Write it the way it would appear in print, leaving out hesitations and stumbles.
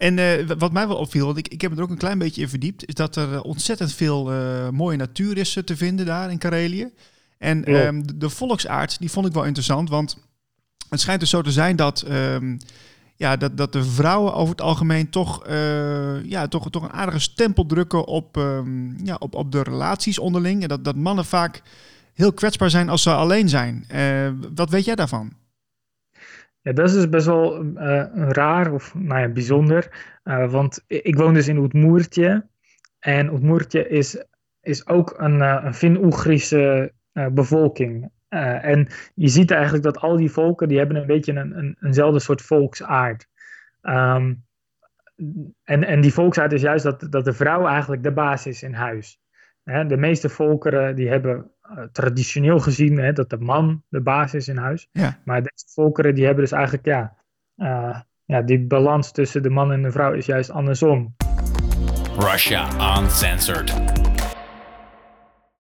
En wat mij wel opviel, want ik heb er ook een klein beetje in verdiept, is dat er ontzettend veel mooie natuur is te vinden daar in Karelië. En ja. De volksaard, die vond ik wel interessant, want het schijnt dus zo te zijn dat... dat de vrouwen over het algemeen toch een aardige stempel drukken op de relaties onderling. En dat mannen vaak heel kwetsbaar zijn als ze alleen zijn. Wat weet jij daarvan? Ja, dat is dus best wel raar of bijzonder. Want ik woon dus in Oedmoertië. En Oedmoertië is ook een Fin-Oegrische bevolking. En je ziet eigenlijk dat al die volken, die hebben een beetje eenzelfde soort volksaard. En die volksaard is juist dat de vrouw eigenlijk de baas is in huis. De meeste volkeren die hebben traditioneel gezien dat de man de baas is in huis. Ja. Maar deze volkeren die hebben dus eigenlijk die balans tussen de man en de vrouw is juist andersom. Russia Uncensored.